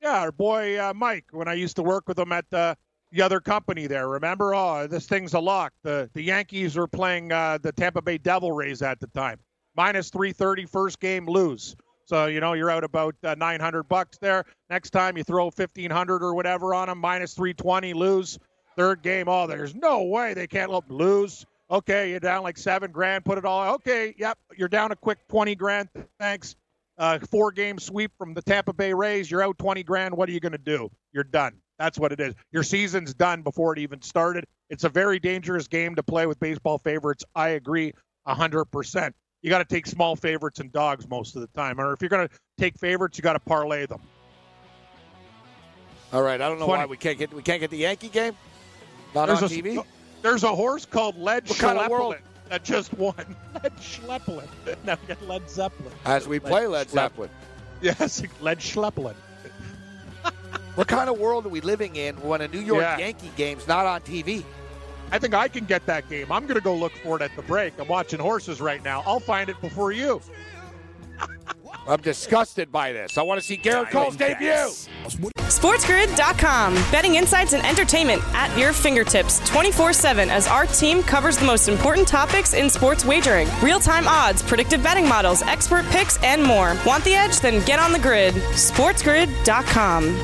Yeah, our boy uh, Mike, when I used to work with him at the, the other company there, remember? Oh, this thing's a lock. The the Yankees were playing uh, the Tampa Bay Devil Rays at the time. minus three thirty, first game, lose. So, you know, you're out about uh, nine hundred bucks there. Next time you throw fifteen hundred or whatever on them, minus three twenty, lose. Third game, oh, there's no way they can't lose. Okay, you're down like seven grand, put it all out. Okay, yep, you're down a quick twenty grand, thanks. Uh, four-game sweep from the Tampa Bay Rays, you're out twenty grand, what are you going to do? You're done. That's what it is. Your season's done before it even started. It's a very dangerous game to play with baseball favorites. I agree one hundred percent. You got to take small favorites and dogs most of the time. Or if you're going to take favorites, you got to parlay them. All right, I don't know twenty. Why we can't get we can't get the Yankee game. Not there's on a, T V. There's a horse called Led Schleppelin that just won. Led Schleppelin. Now we got Led Zeppelin. As we Led play Led Zeppelin. Yes, Led Schleppelin. What kind of world are we living in when a New York yeah. Yankee game's not on T V? I think I can get that game. I'm going to go look for it at the break. I'm watching horses right now. I'll find it before you. I'm disgusted by this. I want to see Gerrit Cole's debut. SportsGrid dot com. Betting insights and entertainment at your fingertips twenty-four seven as our team covers the most important topics in sports wagering. Real-time odds, predictive betting models, expert picks, and more. Want the edge? Then get on the grid. SportsGrid dot com.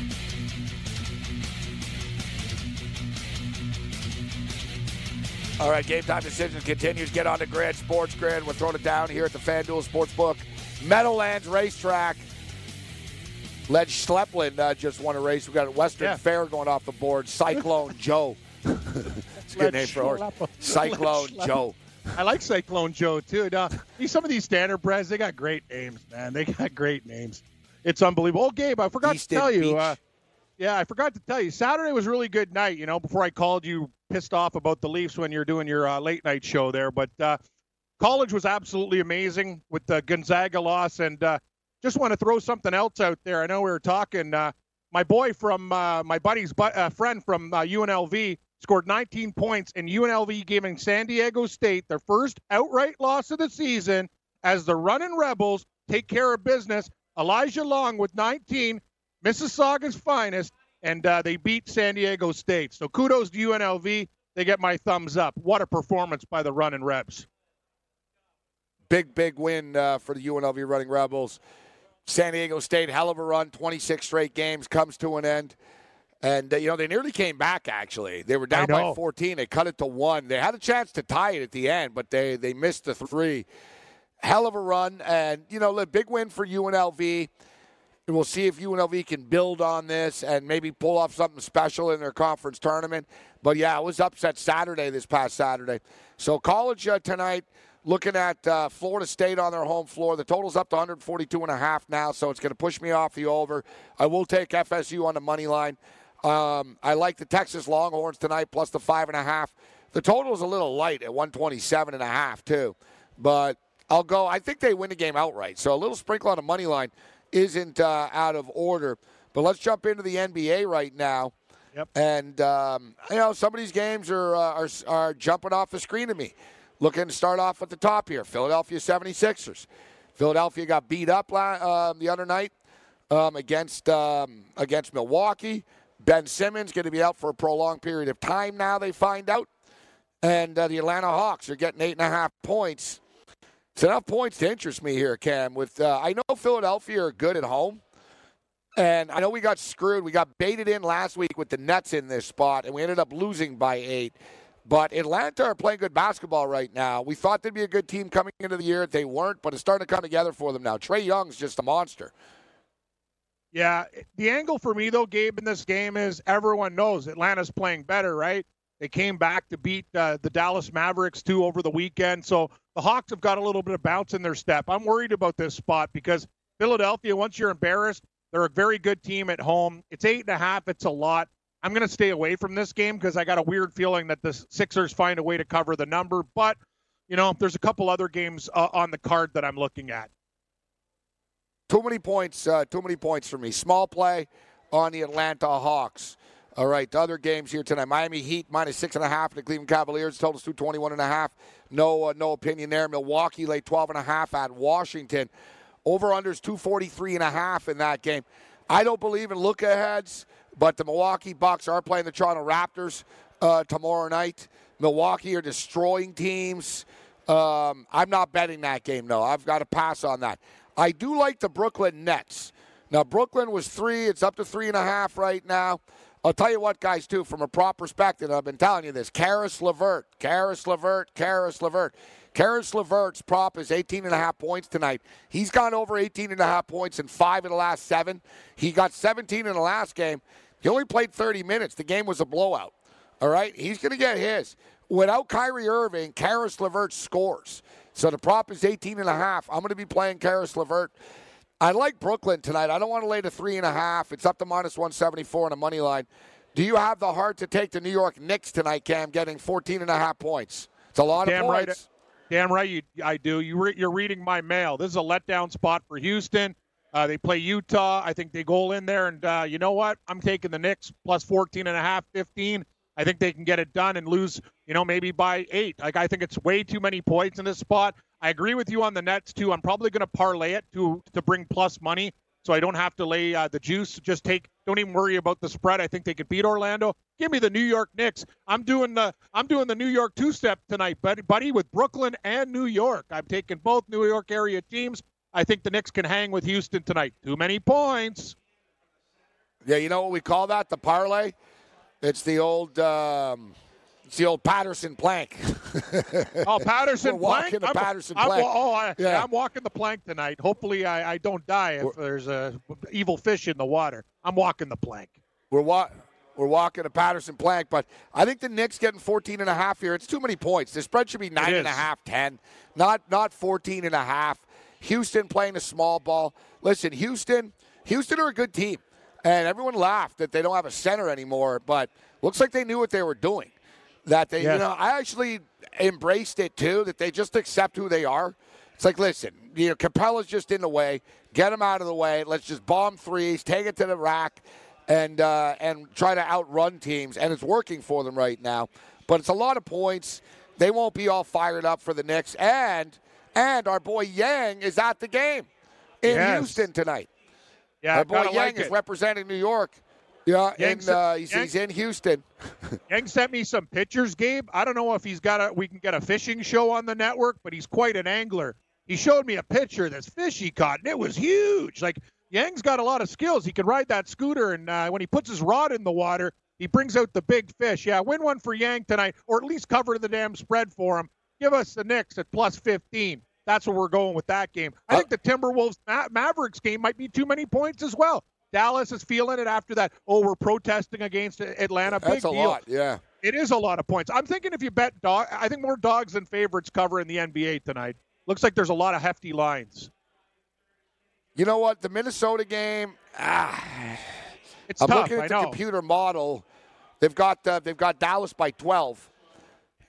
All right, Game Time Decisions continues. Get on the grid, Sports Grid. We're throwing it down here at the FanDuel Sportsbook. Meadowlands Racetrack. Led Schleppelin uh, just won a race. We've got Western yeah. Fair going off the board. Cyclone Joe. It's a good Led name for a horse. Cyclone Joe. I like Cyclone Joe, too. Now, some of these standard brands, they got great names, man. They got great names. It's unbelievable. Oh, Gabe, I forgot East to tell you. Uh, yeah, I forgot to tell you. Saturday was a really good night, you know, before I called you pissed off about the Leafs when you're doing your uh, late night show there. But uh, college was absolutely amazing with the Gonzaga loss. And uh, just want to throw something else out there. I know we were talking. Uh, my boy from uh, my buddy's bu- uh, friend from uh, U N L V scored nineteen points in U N L V giving San Diego State their first outright loss of the season as the running Rebels take care of business. Elijah Long with nineteen, Mississauga's finest, and uh, they beat San Diego State. So kudos to U N L V. They get my thumbs up. What a performance by the Running Rebs. Big, big win uh, for the U N L V Running Rebels. San Diego State, hell of a run, twenty-six straight games, comes to an end. And, uh, you know, they nearly came back, actually. They were down by fourteen. They cut it to one. They had a chance to tie it at the end, but they, they missed the three. Hell of a run, and, you know, a big win for U N L V. And we'll see if U N L V can build on this and maybe pull off something special in their conference tournament. But, yeah, it was upset Saturday, this past Saturday. So college uh, tonight, looking at uh, Florida State on their home floor. The total's up to one forty-two and a half now, so it's going to push me off the over. I will take F S U on the money line. Um, I like the Texas Longhorns tonight, plus the five and a half. The total is a little light at one twenty-seven and a half, too. But I'll go. I think they win the game outright. So a little sprinkle on the money line isn't uh, out of order. But let's jump into the N B A right now. Yep. And um, you know, some of these games are, uh, are are jumping off the screen to me. Looking to start off at the top here. Philadelphia 76ers. Philadelphia got beat up uh, the other night um, against um, against Milwaukee. Ben Simmons going to be out for a prolonged period of time. Now they find out, and uh, the Atlanta Hawks are getting eight and a half points. It's enough points to interest me here, Cam. With uh, I know Philadelphia are good at home, and I know we got screwed. We got baited in last week with the Nets in this spot, and we ended up losing by eight. But Atlanta are playing good basketball right now. We thought they'd be a good team coming into the year. They weren't, but it's starting to come together for them now. Trae Young's just a monster. Yeah, the angle for me, though, Gabe, in this game is everyone knows Atlanta's playing better, right? They came back to beat uh, the Dallas Mavericks, too, over the weekend. So the Hawks have got a little bit of bounce in their step. I'm worried about this spot because Philadelphia, once you're embarrassed, they're a very good team at home. It's eight and a half. It's a lot. I'm going to stay away from this game because I got a weird feeling that the Sixers find a way to cover the number. But, you know, there's a couple other games uh, on the card that I'm looking at. Too many points, uh, too many points for me. Small play on the Atlanta Hawks. All right, the other games here tonight. Miami Heat, minus six and a half. The Cleveland Cavaliers, totals two twenty-one and a half. No, uh, no opinion there. Milwaukee laid twelve and a half at Washington. Over-unders two forty-three and a half in that game. I don't believe in look-aheads, but the Milwaukee Bucks are playing the Toronto Raptors uh, tomorrow night. Milwaukee are destroying teams. Um, I'm not betting that game, though. I've got to pass on that. I do like the Brooklyn Nets. Now, Brooklyn was three. It's up to three and a half right now. I'll tell you what, guys, too, from a prop perspective, I've been telling you this, Karis LeVert, Karis LeVert, Karis LeVert. Karis LeVert's prop is eighteen and a half points tonight. He's gone over eighteen and a half points in five of the last seven. He got seventeen in the last game. He only played thirty minutes. The game was a blowout, all right? He's going to get his. Without Kyrie Irving, Karis LeVert scores. So the prop is eighteen and a half. I'm going to be playing Karis LeVert. I like Brooklyn tonight. I don't want to lay to three and a half. It's up to minus one seventy-four on a money line. Do you have the heart to take the New York Knicks tonight, Cam, getting fourteen and a half points? It's a lot damn of points. Right. Damn right you, I do. You re, you're reading my mail. This is a letdown spot for Houston. Uh, they play Utah. I think they go in there, and uh, you know what? I'm taking the Knicks plus fourteen and a half, fifteen. I think they can get it done and lose, you know, maybe by eight. Like, I think it's way too many points in this spot. I agree with you on the Nets, too. I'm probably going to parlay it to to bring plus money so I don't have to lay uh, the juice. Just take – don't even worry about the spread. I think they could beat Orlando. Give me the New York Knicks. I'm doing the I'm doing the New York two-step tonight, buddy, buddy, with Brooklyn and New York. I'm taking both New York area teams. I think the Knicks can hang with Houston tonight. Too many points. Yeah, you know what we call that, the parlay? It's the old um, it's the old Patterson plank. Oh, Patterson We're walking plank? The I'm, Patterson I'm, plank. I'm, oh, I, yeah. I'm walking the plank tonight. Hopefully I, I don't die if We're, there's a evil fish in the water. I'm walking the plank. We're wa- We're walking a Patterson plank, but I think the Knicks getting fourteen and a half here. It's too many points. The spread should be nine and a half, ten, not not fourteen and a half. Houston playing a small ball. Listen, Houston, Houston are a good team. And everyone laughed that they don't have a center anymore, but looks like they knew what they were doing. That they, yes. you know, I actually embraced it too, that they just accept who they are. It's like, listen, you know, Capella's just in the way. Get him out of the way. Let's just bomb threes, take it to the rack, and uh, and try to outrun teams. And it's working for them right now. But it's a lot of points. They won't be all fired up for the Knicks. And and our boy Yang is at the game in yes. Houston tonight. Yeah, our boy Yang like is representing New York. Yeah, and uh, he's, he's in Houston. Yang sent me some pictures, Gabe. I don't know if he's got a. We can get a fishing show on the network, but he's quite an angler. He showed me a picture of this fish he caught, and it was huge. Like, Yang's got a lot of skills. He can ride that scooter, and uh, when he puts his rod in the water, he brings out the big fish. Yeah, win one for Yang tonight, or at least cover the damn spread for him. Give us the Knicks at plus fifteen. That's where we're going with that game. I think the Timberwolves Ma- Mavericks game might be too many points as well. Dallas is feeling it after that. Oh, we're protesting against Atlanta. Big That's a deal. lot, yeah. It is a lot of points. I'm thinking if you bet dog, I think more dogs than favorites cover in the N B A tonight. Looks like there's a lot of hefty lines. You know what? The Minnesota game. Ah, it's I'm tough. looking at I the know. computer model. They've got uh, they've got Dallas by twelve,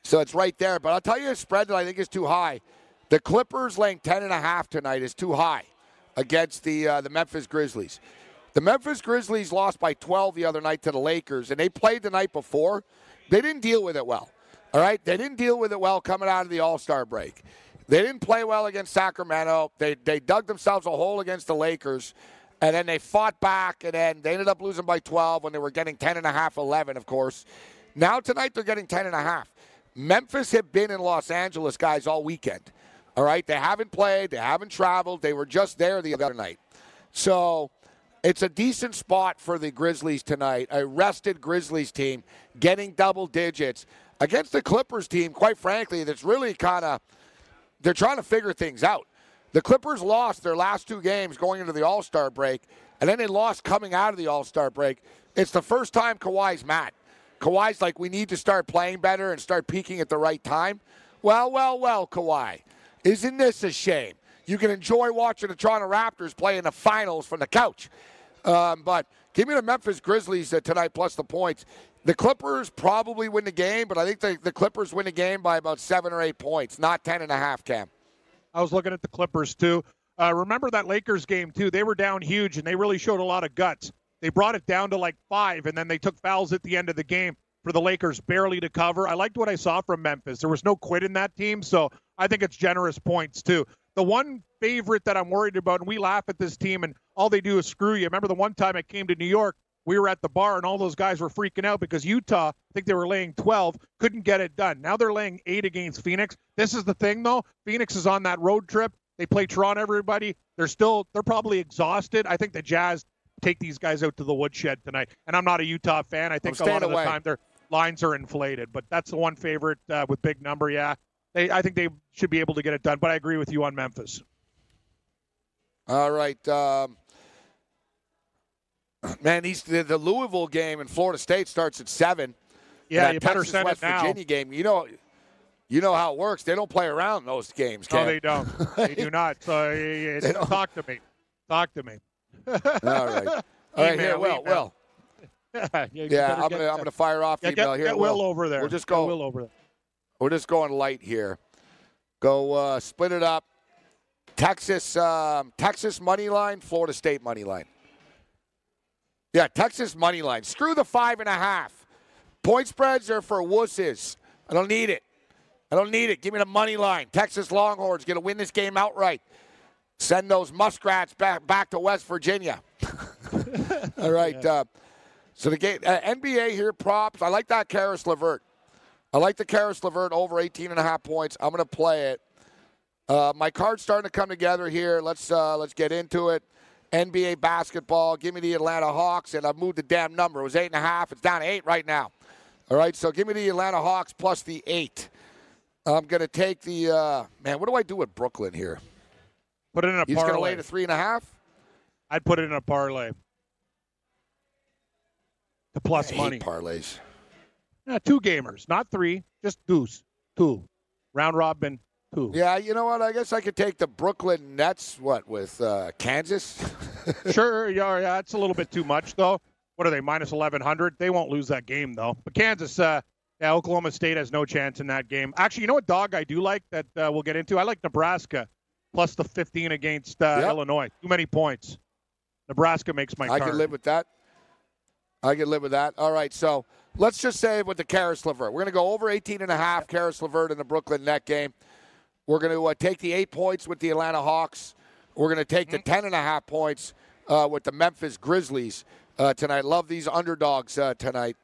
so it's right there. But I'll tell you a spread that I think is too high. The Clippers laying ten and a half tonight is too high against the uh, the Memphis Grizzlies. The Memphis Grizzlies lost by twelve the other night to the Lakers, and they played the night before. They didn't deal with it well, all right? They didn't deal with it well coming out of the All-Star break. They didn't play well against Sacramento. They they dug themselves a hole against the Lakers, and then they fought back, and then they ended up losing by twelve when they were getting ten and a half, eleven, of course. Now tonight they're getting ten and a half. Memphis have been in Los Angeles, guys, all weekend. All right, they haven't played, they haven't traveled, they were just there the other night. So it's a decent spot for the Grizzlies tonight, a rested Grizzlies team getting double digits against the Clippers team, quite frankly, that's really kind of, they're trying to figure things out. The Clippers lost their last two games going into the All-Star break, And then they lost coming out of the All-Star break. It's the first time Kawhi's mad. Kawhi's like, we need to start playing better and start peaking at the right time. Well, well, well, Kawhi, isn't this a shame? You can enjoy watching the Toronto Raptors play in the finals from the couch. Um, but give me the Memphis Grizzlies uh, tonight plus the points. The Clippers probably win the game, but I think the, the Clippers win the game by about seven or eight points, not ten and a half, Cam. I was looking at the Clippers, too. Uh, remember that Lakers game, too. They were down huge, and they really showed a lot of guts. They brought it down to like five, and then they took fouls at the end of the game for the Lakers barely to cover. I liked what I saw from Memphis. There was no quit in that team, so I think it's generous points, too. The one favorite that I'm worried about, and we laugh at this team, and all they do is screw you. Remember the one time I came to New York, we were at the bar, and all those guys were freaking out because Utah, I think they were laying twelve, couldn't get it done. Now they're laying eight against Phoenix. This is the thing, though. Phoenix is on that road trip. They play Toronto, everybody. They're still, they're probably exhausted. I think the Jazz take these guys out to the woodshed tonight. And I'm not a Utah fan. I think a lot of the time their lines are inflated. But that's the one favorite uh, with big number, yeah. They, I think they should be able to get it done. But I agree with you on Memphis. All right. Um, man, these, the, the Louisville game in Florida State starts at seven. Yeah, you better send it now. West Virginia game, you know, you know how it works. They don't play around those games, Cam. No, they don't. They do not. So it's, talk to me. Talk to me. All right. All right. Email, here, Will. Will. yeah, yeah I'm gonna I'm gonna fire off yeah, the email get, here. Get Will over there. We'll just go. Will over there. We're just going light here. Go uh, split it up. Texas, um, Texas money line, Florida State money line. Yeah, Texas money line. Screw the five and a half. Point spreads are for wusses. I don't need it. I don't need it. Give me the money line. Texas Longhorns going to win this game outright. Send those Muskrats back back to West Virginia. All right. Yeah. Uh, so the game, uh, N B A here, props. I like that Karis LeVert. I like the Karis LeVert over eighteen and a half points. I'm going to play it. Uh, my card's starting to come together here. Let's uh, let's get into it. N B A basketball. Give me the Atlanta Hawks, and I moved the damn number. It was eight and a half. It's down to eight right now. All right, so give me the Atlanta Hawks plus the eight. I'm going to take the uh, – man, what do I do with Brooklyn here? Put it in a parlay. He's going to lay to three and a half? I'd put it in a parlay. The plus I money. Hate parlays. No, two gamers, not three, just deuce, two. Round robin, two. Yeah, you know what? I guess I could take the Brooklyn Nets, what, with uh, Kansas? Sure, yeah, yeah, it's a little bit too much, though. What are they, minus eleven hundred? They won't lose that game, though. But Kansas, uh, yeah, Oklahoma State has no chance in that game. Actually, you know what dog I do like that uh, we'll get into? I like Nebraska, plus the fifteen against uh, yep. Illinois. Too many points. Nebraska makes my card. I can live with that. I can live with that. All right, so let's just say with the Karis LeVert. We're going to go over eighteen and a half, Karis LeVert in the Brooklyn Net game. We're going to uh, take the eight points with the Atlanta Hawks. We're going to take mm-hmm. the ten and a half points uh, with the Memphis Grizzlies uh, tonight. Love these underdogs uh, tonight.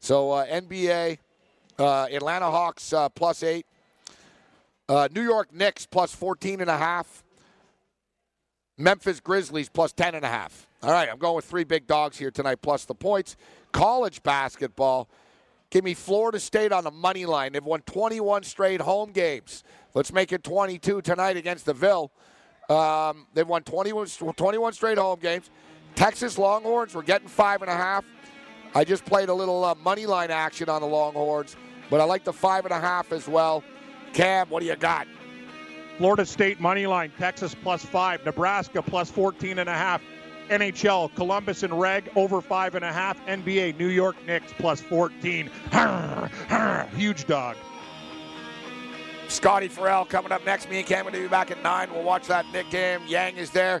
So uh, N B A, uh, Atlanta Hawks uh, plus eight. Uh, New York Knicks plus fourteen and a half. Memphis Grizzlies plus ten and a half. All right, I'm going with three big dogs here tonight, plus the points. College basketball, give me Florida State on the money line. They've won twenty-one straight home games. Let's make it twenty-two tonight against the Ville. Um, they've won twenty-one, twenty-one straight home games. Texas Longhorns, we're getting five and a half. I just played a little uh, money line action on the Longhorns, but I like the five and a half as well. Cam, what do you got? Florida State money line, Texas plus five, Nebraska plus fourteen and a half. N H L, Columbus and Reg, over five and a half. N B A, New York Knicks, plus fourteen. Arr, arr, huge dog. Scotty Farrell coming up next. Me and Cam will be back at nine. We'll watch that Knick game. Yang is there.